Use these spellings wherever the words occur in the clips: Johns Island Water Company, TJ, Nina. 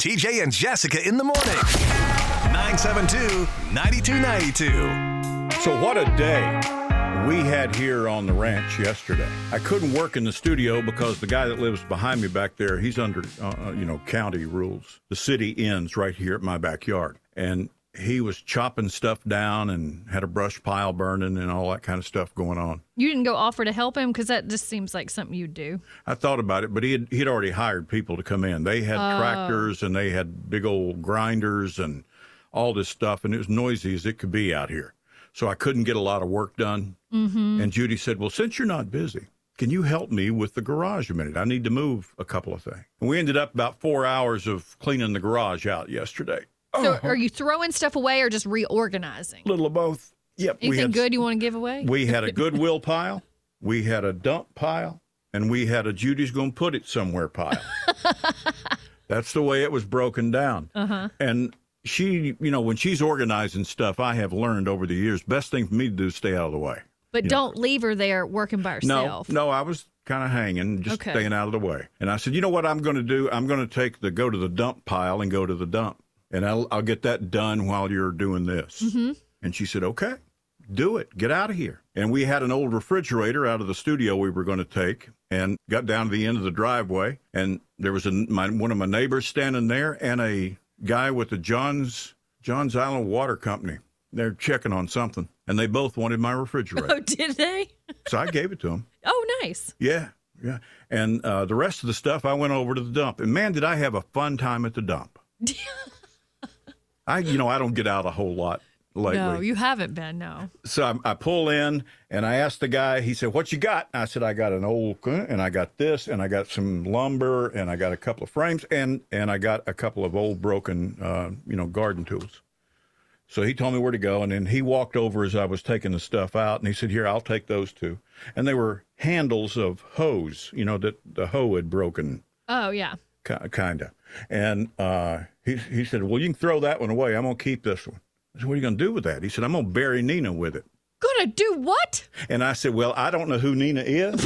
TJ and Jessica in the morning. 972-9292. So what a day we had here on the ranch yesterday. I couldn't work in the studio because the guy that lives behind me back there, he's under, county rules. The city ends right here at my backyard. And he was chopping stuff down and had a brush pile burning and all that kind of stuff going on. You didn't go offer to help him? Because that just seems like something you'd do. I thought about it, but he'd already hired people to come in. They had tractors and they had big old grinders and all this stuff. And it was noisy as it could be out here. So I couldn't get a lot of work done. Mm-hmm. And Judy said, well, since you're not busy, can you help me with the garage a minute? I need to move a couple of things. And we ended up about 4 hours of cleaning the garage out yesterday. So Are you throwing stuff away or just reorganizing? A little of both. Yep. Anything good you want to give away? We had a Goodwill pile. We had a dump pile. And we had a Judy's going to put it somewhere pile. That's the way it was broken down. Uh-huh. And she, when she's organizing stuff, I have learned over the years, best thing for me to do is stay out of the way. But don't leave her there working by herself. No, I was kind of hanging, just staying out of the way. And I said, you know what I'm going to do? I'm going to go to the dump pile and go to the dump. And I'll get that done while you're doing this. Mm-hmm. And she said, okay, do it. Get out of here. And we had an old refrigerator out of the studio we were going to take and got down to the end of the driveway. And there was one of my neighbors standing there and a guy with the Johns Island Water Company. They're checking on something, and they both wanted my refrigerator. Oh, did they? So I gave it to them. Oh, nice. Yeah. And the rest of the stuff, I went over to the dump. And, man, did I have a fun time at the dump. I don't get out a whole lot lately. No, you haven't been, no. So I pull in, and I asked the guy. He said, what you got? And I said, I got an old, and I got this, and I got some lumber, and I got a couple of frames, and I got a couple of old broken, garden tools. So he told me where to go, and then he walked over as I was taking the stuff out, and he said, here, I'll take those two. And they were handles of hose, that the hoe had broken. Oh, yeah. Kind of. And he said, well, you can throw that one away. I'm going to keep this one. I said, what are you going to do with that? He said, I'm going to bury Nina with it. Going to do what? And I said, well, I don't know who Nina is.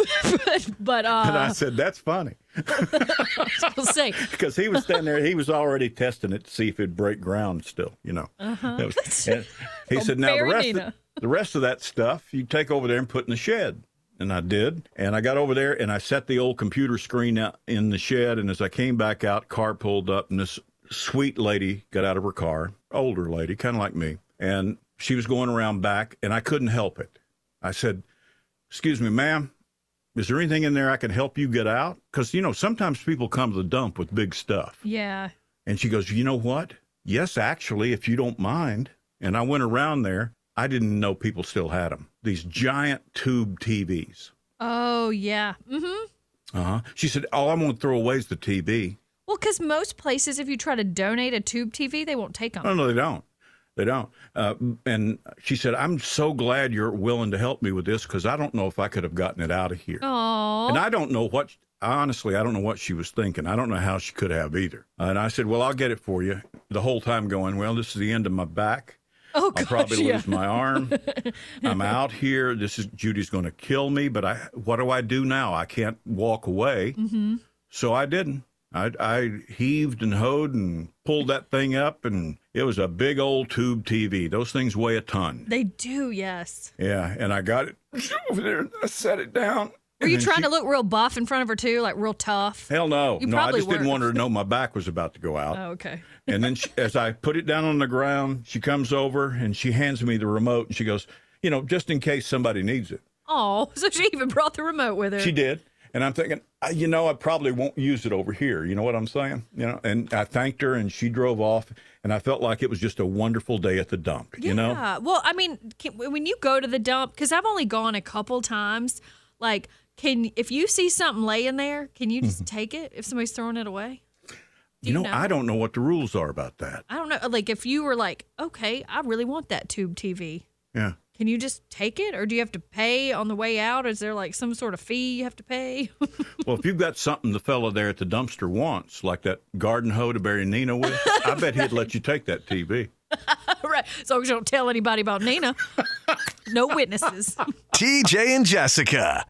And I said, that's funny. Because he was standing there, he was already testing it to see if it'd break ground still. Uh-huh. He said, now the rest of that stuff, you take over there and put in the shed. And I did. And I got over there and I set the old computer screen out in the shed. And as I came back out, car pulled up and this sweet lady got out of her car, older lady, kind of like me. And she was going around back and I couldn't help it. I said, excuse me, ma'am, is there anything in there I can help you get out? Because, sometimes people come to the dump with big stuff. Yeah. And she goes, you know what? Yes, actually, if you don't mind. And I went around there. I didn't know people still had them. These giant tube TVs. Oh, yeah. Mm-hmm. Uh-huh. She said, all I'm going to throw away is the TV. Well, because most places, if you try to donate a tube TV, they won't take them. No, they don't. They don't. And she said, I'm so glad you're willing to help me with this because I don't know if I could have gotten it out of here. Aww. And honestly, I don't know what she was thinking. I don't know how she could have either. And I said, well, I'll get it for you. The whole time going, well, this is the end of my back. Oh, gosh, I'll probably lose my arm. I'm out here. Judy's going to kill me, but what do I do now? I can't walk away. Mm-hmm. So I didn't. I heaved and hoed and pulled that thing up, and it was a big old tube TV. Those things weigh a ton. They do, yes. Yeah, and I got it over there and I set it down. Were you trying to look real buff in front of her, too, like real tough? Hell no. No, I just didn't want her to know my back was about to go out. Oh, okay. And then as I put it down on the ground, she comes over and she hands me the remote, and she goes, just in case somebody needs it. Oh, so she even brought the remote with her. She did. And I'm thinking, I probably won't use it over here. You know what I'm saying? And I thanked her, and she drove off, and I felt like it was just a wonderful day at the dump, you know? Yeah. Well, I mean, when you go to the dump, because I've only gone a couple times, like, if you see something laying there, can you just take it if somebody's throwing it away? You know, I don't know what the rules are about that. I don't know. Like, if you were like, okay, I really want that tube TV. Yeah. Can you just take it, or do you have to pay on the way out? Is there, like, some sort of fee you have to pay? Well, if you've got something the fellow there at the dumpster wants, like that garden hoe to bury Nina with, I bet he'd let you take that TV. Right. As long as you don't tell anybody about Nina. No witnesses. TJ and Jessica.